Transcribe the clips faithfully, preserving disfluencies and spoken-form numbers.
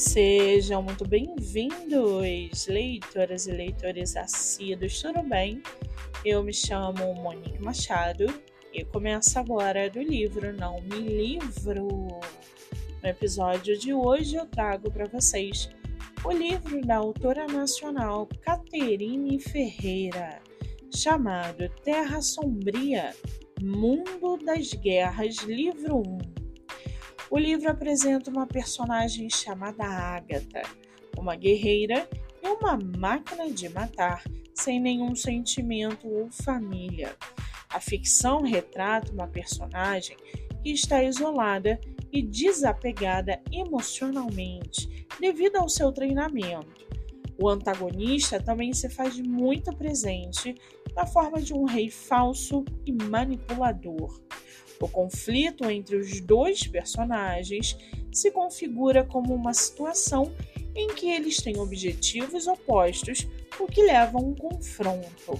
Sejam muito bem-vindos, leitoras e leitores assíduos, tudo bem? Eu me chamo Monique Machado e começo agora do livro Não Me Livro. No episódio de hoje eu trago para vocês o livro da autora nacional Katherine Ferreira, chamado Terra Sombria, Mundo das Guerras, livro um. O livro apresenta uma personagem chamada Agatha, uma guerreira e uma máquina de matar, sem nenhum sentimento ou família. A ficção retrata uma personagem que está isolada e desapegada emocionalmente devido ao seu treinamento. O antagonista também se faz muito presente na forma de um rei falso e manipulador. O conflito entre os dois personagens se configura como uma situação em que eles têm objetivos opostos, o que leva a um confronto.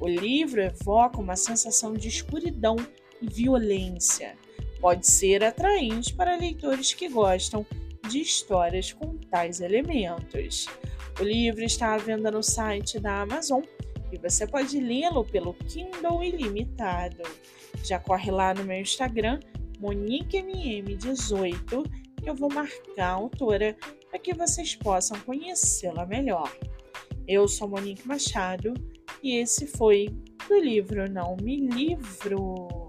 O livro evoca uma sensação de escuridão e violência. Pode ser atraente para leitores que gostam de histórias com tais elementos. O livro está à venda no site da Amazon e você pode lê-lo pelo Kindle Ilimitado. Já corre lá no meu Instagram, Monique M M dezoito, que eu vou marcar a autora para que vocês possam conhecê-la melhor. Eu sou Monique Machado e esse foi do livro Não Me Livro.